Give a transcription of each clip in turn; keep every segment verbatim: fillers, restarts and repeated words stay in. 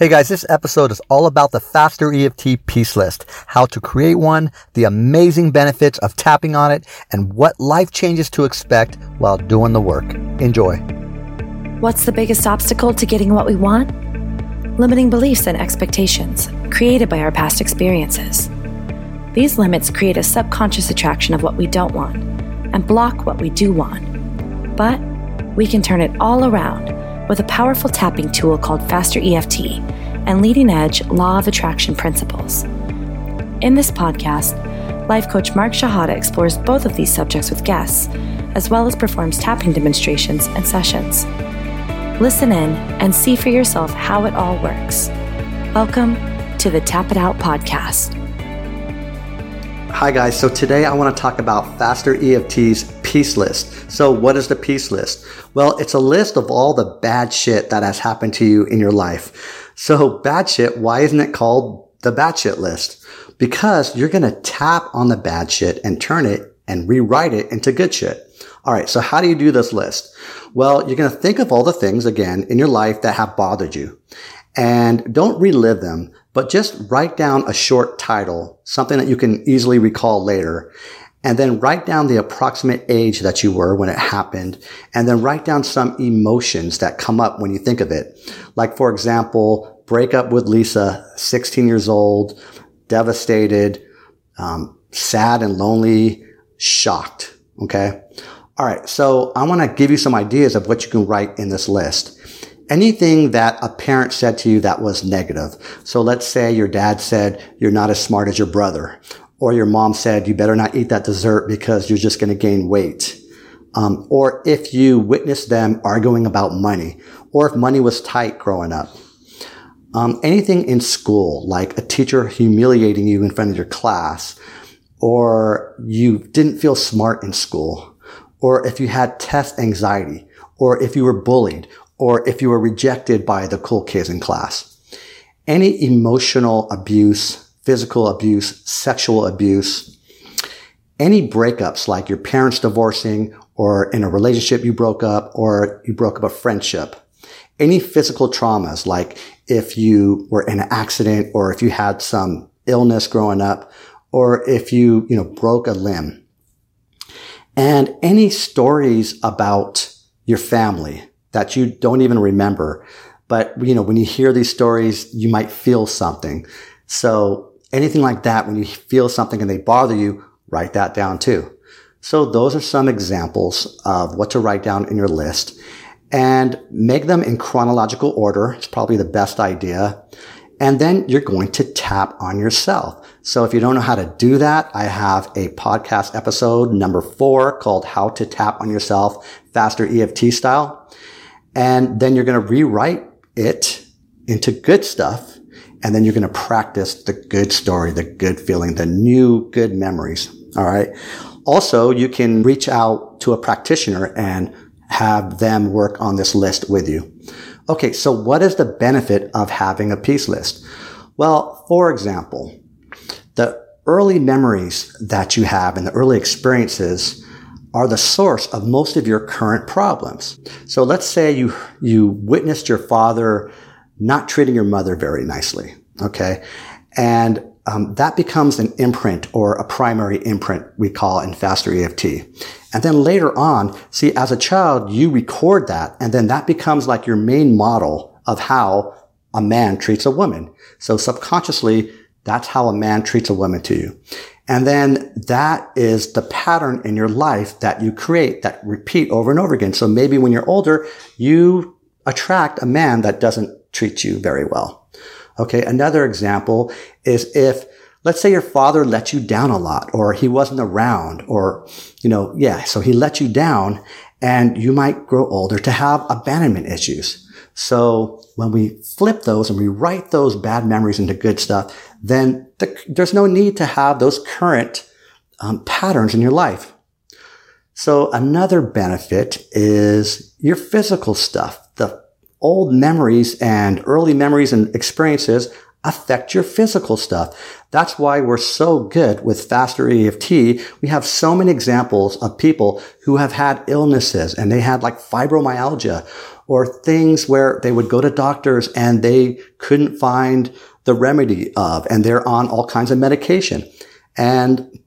Hey guys, this episode is all about the Faster E F T piece list, how to create one, the amazing benefits of tapping on it, and what life changes to expect while doing the work. Enjoy. What's the biggest obstacle to getting what we want? Limiting beliefs and expectations created by our past experiences. These limits create a subconscious attraction of what we don't want and block what we do want. But we can turn it all around with a powerful tapping tool called Faster E F T and leading edge law of attraction principles. In this podcast, life coach Mark Shahada explores both of these subjects with guests, as well as performs tapping demonstrations and sessions. Listen in and see for yourself how it all works. Welcome to the Tap It Out podcast. Hi guys, so today I want to talk about Faster E F T's piece list. So what is the piece list? Well, it's a list of all the bad shit that has happened to you in your life. So bad shit, why isn't it called the bad shit list? Because you're going to tap on the bad shit and turn it and rewrite it into good shit. All right, so how do you do this list? Well, you're going to think of all the things, again, in your life that have bothered you. And don't relive them, but just write down a short title, something that you can easily recall later, and then write down the approximate age that you were when it happened, and then write down some emotions that come up when you think of it. Like, for example, breakup with Lisa, sixteen years old, devastated, um, sad and lonely, shocked, okay? All right, so I want to give you some ideas of what you can write in this list. Anything that a parent said to you that was negative. So let's say your dad said, you're not as smart as your brother. Or your mom said, you better not eat that dessert because you're just going to gain weight. Um, or if you witnessed them arguing about money. Or if money was tight growing up. Um, anything in school, like a teacher humiliating you in front of your class. Or you didn't feel smart in school. Or if you had test anxiety. Or if you were bullied. Or if you were rejected by the cool kids in class. Any emotional abuse, physical abuse, sexual abuse, any breakups like your parents divorcing or in a relationship you broke up or you broke up a friendship. Any physical traumas like if you were in an accident or if you had some illness growing up or if you, you know, broke a limb. And any stories about your family that you don't even remember. But, you know, when you hear these stories, you might feel something. So anything like that, when you feel something and they bother you, write that down too. So those are some examples of what to write down in your list. And make them in chronological order. It's probably the best idea. And then you're going to tap on yourself. So if you don't know how to do that, I have a podcast episode number four called How to Tap on Yourself, Faster E F T Style. And then you're going to rewrite it into good stuff. And then you're going to practice the good story, the good feeling, the new good memories. All right. Also, you can reach out to a practitioner and have them work on this list with you. Okay. So what is the benefit of having a piece list? Well, for example, the early memories that you have and the early experiences are the source of most of your current problems. So let's say you, you witnessed your father not treating your mother very nicely. Okay. And, um, that becomes an imprint or a primary imprint we call in Faster E F T. And then later on, see, as a child, you record that and then that becomes like your main model of how a man treats a woman. So subconsciously, that's how a man treats a woman to you. And then that is the pattern in your life that you create, that repeat over and over again. So maybe when you're older, you attract a man that doesn't treat you very well. Okay, another example is if, let's say your father let you down a lot, or he wasn't around, or, you know, yeah, so he let you down, and you might grow older to have abandonment issues. So when we flip those and we write those bad memories into good stuff, then the, there's no need to have those current um, patterns in your life. So another benefit is your physical stuff. The old memories and early memories and experiences affect your physical stuff. That's why we're so good with Faster E F T. We have so many examples of people who have had illnesses and they had like fibromyalgia or things where they would go to doctors and they couldn't find the remedy of, and they're on all kinds of medication. And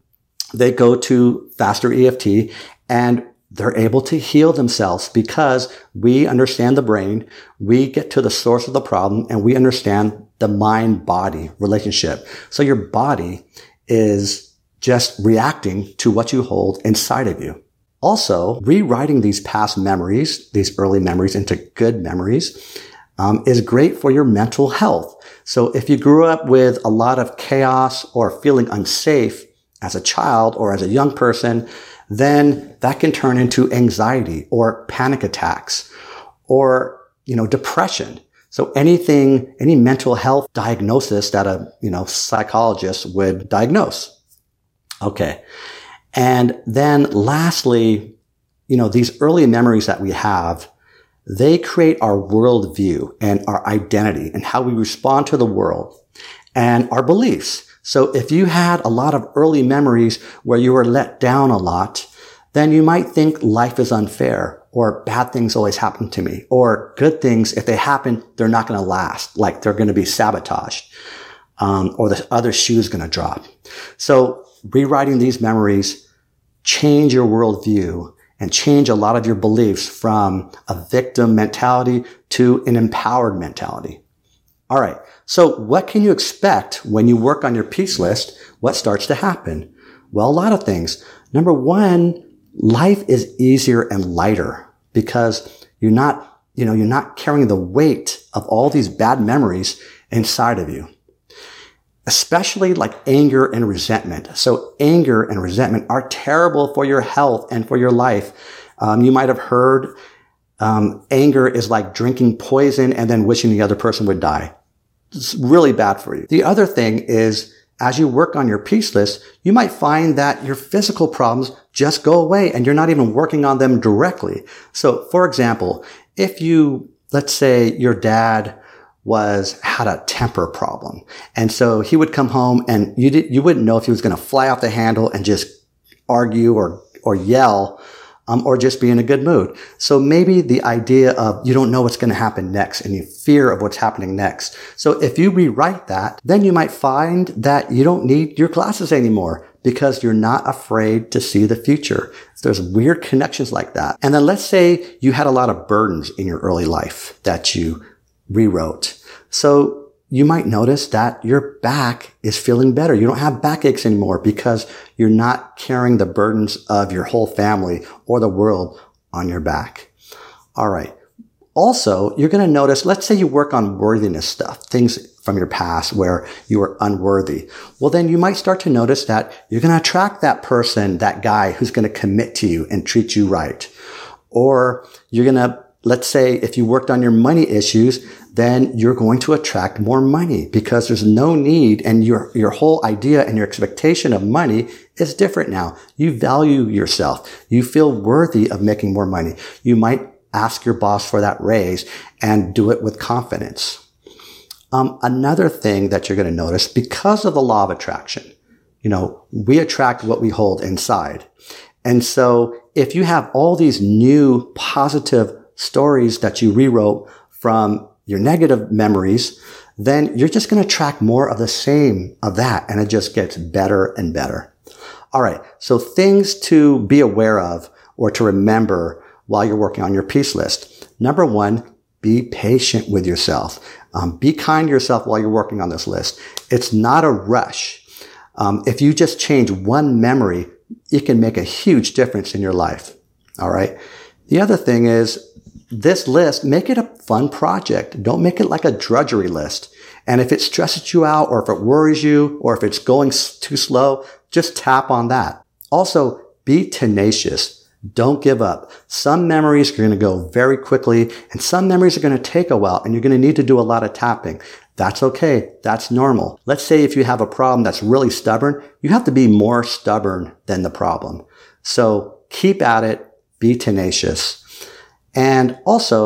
they go to Faster E F T and they're able to heal themselves because we understand the brain, we get to the source of the problem, and we understand the mind-body relationship. So your body is just reacting to what you hold inside of you. Also, rewriting these past memories, these early memories into good memories, um, is great for your mental health. So if you grew up with a lot of chaos or feeling unsafe as a child or as a young person, then that can turn into anxiety or panic attacks or, you know, depression. So anything, any mental health diagnosis that a, you know, psychologist would diagnose. Okay. And then lastly, you know, these early memories that we have, they create our worldview and our identity and how we respond to the world and our beliefs. So if you had a lot of early memories where you were let down a lot, then you might think life is unfair, or bad things always happen to me, or good things, if they happen, they're not going to last, like they're going to be sabotaged, um, or the other shoe is going to drop. So rewriting these memories, change your worldview and change a lot of your beliefs from a victim mentality to an empowered mentality. All right. So what can you expect when you work on your peace list? What starts to happen? Well, a lot of things. Number one, life is easier and lighter because you're not, you know, you're not carrying the weight of all these bad memories inside of you, especially like anger and resentment. So anger and resentment are terrible for your health and for your life. Um, you might have heard Um, anger is like drinking poison and then wishing the other person would die. It's really bad for you. The other thing is, as you work on your peace list, you might find that your physical problems just go away and you're not even working on them directly. So, for example, if you, let's say your dad was, had a temper problem. And so he would come home and you did, you wouldn't know if he was going to fly off the handle and just argue or, or yell. Um, or just be in a good mood. So maybe the idea of you don't know what's going to happen next and you fear of what's happening next. So if you rewrite that, then you might find that you don't need your glasses anymore because you're not afraid to see the future. So there's weird connections like that. And then let's say you had a lot of burdens in your early life that you rewrote. So you might notice that your back is feeling better. You don't have backaches anymore because you're not carrying the burdens of your whole family or the world on your back. All right. Also, you're going to notice, let's say you work on worthiness stuff, things from your past where you were unworthy. Well, then you might start to notice that you're going to attract that person, that guy who's going to commit to you and treat you right. Or you're going to, let's say if you worked on your money issues, then you're going to attract more money because there's no need, and your your whole idea and your expectation of money is different now. You value yourself. You feel worthy of making more money. You might ask your boss for that raise and do it with confidence. Um, another thing that you're going to notice, because of the law of attraction, you know, we attract what we hold inside. And so if you have all these new positive stories that you rewrote from your negative memories, then you're just going to attract more of the same of that, and it just gets better and better. All right, so things to be aware of or to remember while you're working on your peace list. Number one, be patient with yourself. Um, be kind to yourself while you're working on this list. It's not a rush. Um, if you just change one memory, it can make a huge difference in your life. All right. The other thing is, this list, make it a fun project. Don't make it like a drudgery list. And if it stresses you out, or if it worries you, or if it's going too slow, just tap on that. Also, be tenacious. Don't give up. Some memories are going to go very quickly, and some memories are going to take a while, and you're going to need to do a lot of tapping. That's okay. That's normal. Let's say if you have a problem that's really stubborn, you have to be more stubborn than the problem. So keep at it. Be tenacious. And also,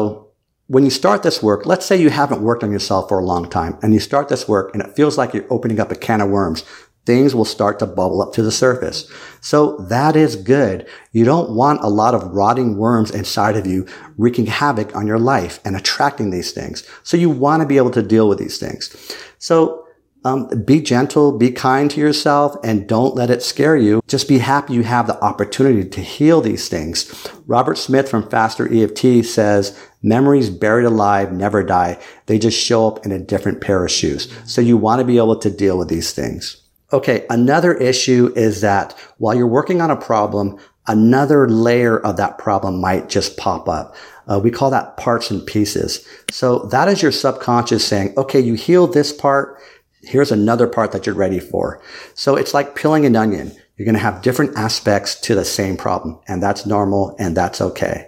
when you start this work, let's say you haven't worked on yourself for a long time, and you start this work, and it feels like you're opening up a can of worms. things will start to bubble up to the surface. So that is good. You don't want a lot of rotting worms inside of you wreaking havoc on your life and attracting these things. So you want to be able to deal with these things. So um, be gentle, be kind to yourself, and don't let it scare you. Just be happy you have the opportunity to heal these things. Robert Smith from Faster E F T says, memories buried alive never die. They just show up in a different pair of shoes. So you want to be able to deal with these things. Okay, another issue is that while you're working on a problem, another layer of that problem might just pop up. Uh, we call that parts and pieces. So that is your subconscious saying, okay, you heal this part, here's another part that you're ready for. So it's like peeling an onion. You're going to have different aspects to the same problem, and that's normal, and that's okay.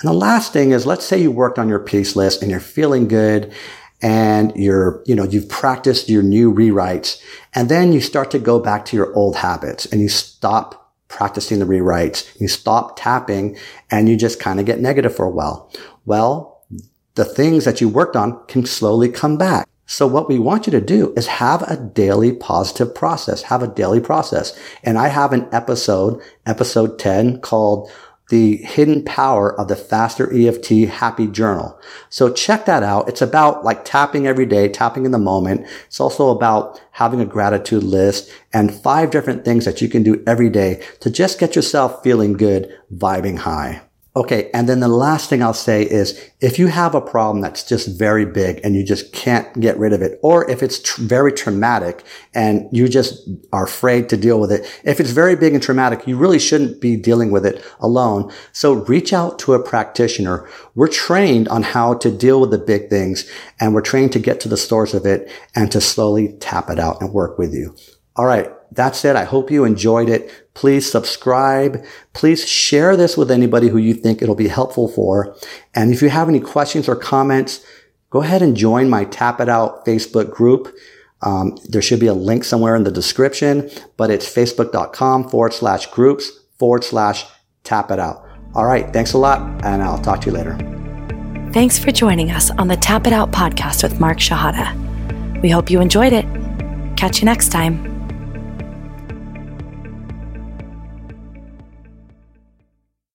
And the last thing is, let's say you worked on your piece list and you're feeling good, and you're, you know, you've practiced your new rewrites, and then you start to go back to your old habits and you stop practicing the rewrites, you stop tapping, and you just kind of get negative for a while. Well, the things that you worked on can slowly come back. So what we want you to do is have a daily positive process, have a daily process. And I have an episode, episode ten, called The Hidden Power of the Faster E F T Happy Journal. So check that out. It's about like tapping every day, tapping in the moment. It's also about having a gratitude list and five different things that you can do every day to just get yourself feeling good, vibing high. Okay, and then the last thing I'll say is, if you have a problem that's just very big and you just can't get rid of it, or if it's tr- very traumatic and you just are afraid to deal with it, if it's very big and traumatic, you really shouldn't be dealing with it alone. So reach out to a practitioner. We're trained on how to deal with the big things, and we're trained to get to the source of it and to slowly tap it out and work with you. All right, that's it. I hope you enjoyed it. Please subscribe. Please share this with anybody who you think it'll be helpful for. And if you have any questions or comments, go ahead and join my Tap It Out Facebook group. Um, there should be a link somewhere in the description, but it's facebook.com forward slash groups forward slash tap it out. All right, thanks a lot, and I'll talk to you later. Thanks for joining us on the Tap It Out podcast with Mark Shahada. We hope you enjoyed it. Catch you next time.